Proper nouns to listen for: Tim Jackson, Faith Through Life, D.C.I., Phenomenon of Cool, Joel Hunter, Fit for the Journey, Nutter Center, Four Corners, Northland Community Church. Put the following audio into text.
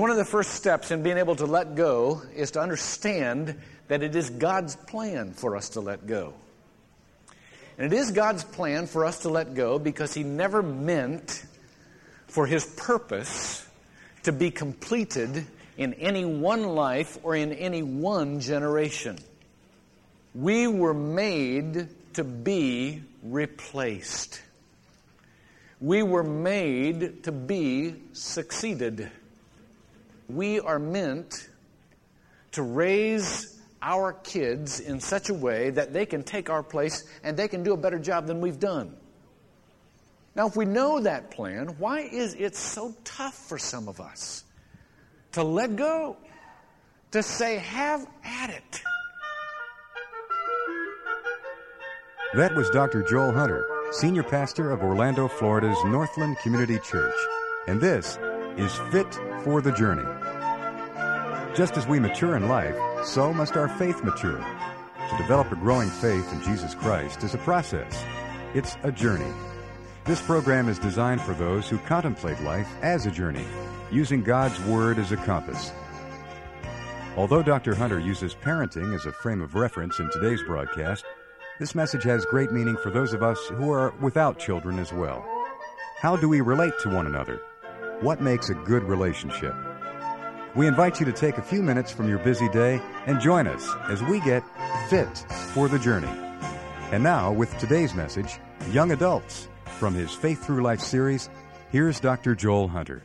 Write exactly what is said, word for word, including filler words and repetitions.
One of the first steps in being able to let go is to understand that it is God's plan for us to let go. And it is God's plan for us to let go because He never meant for His purpose to be completed in any one life or in any one generation. We were made to be replaced. We were made to be succeeded. We are meant to raise our kids in such a way that they can take our place and they can do a better job than we've done. Now, if we know that plan, why is it so tough for some of us to let go, to say, have at it? That was Doctor Joel Hunter, senior pastor of Orlando, Florida's Northland Community Church. And this is Fit for the Journey. Just as we mature in life, so must our faith mature. To develop a growing faith in Jesus Christ is a process. It's a journey. This program is designed for those who contemplate life as a journey, using God's Word as a compass. Although Doctor Hunter uses parenting as a frame of reference in today's broadcast, this message has great meaning for those of us who are without children as well. How do we relate to one another? What makes a good relationship? We invite you to take a few minutes from your busy day and join us as we get fit for the journey. And now, with today's message, Young Adults, from his Faith Through Life series, here's Doctor Joel Hunter.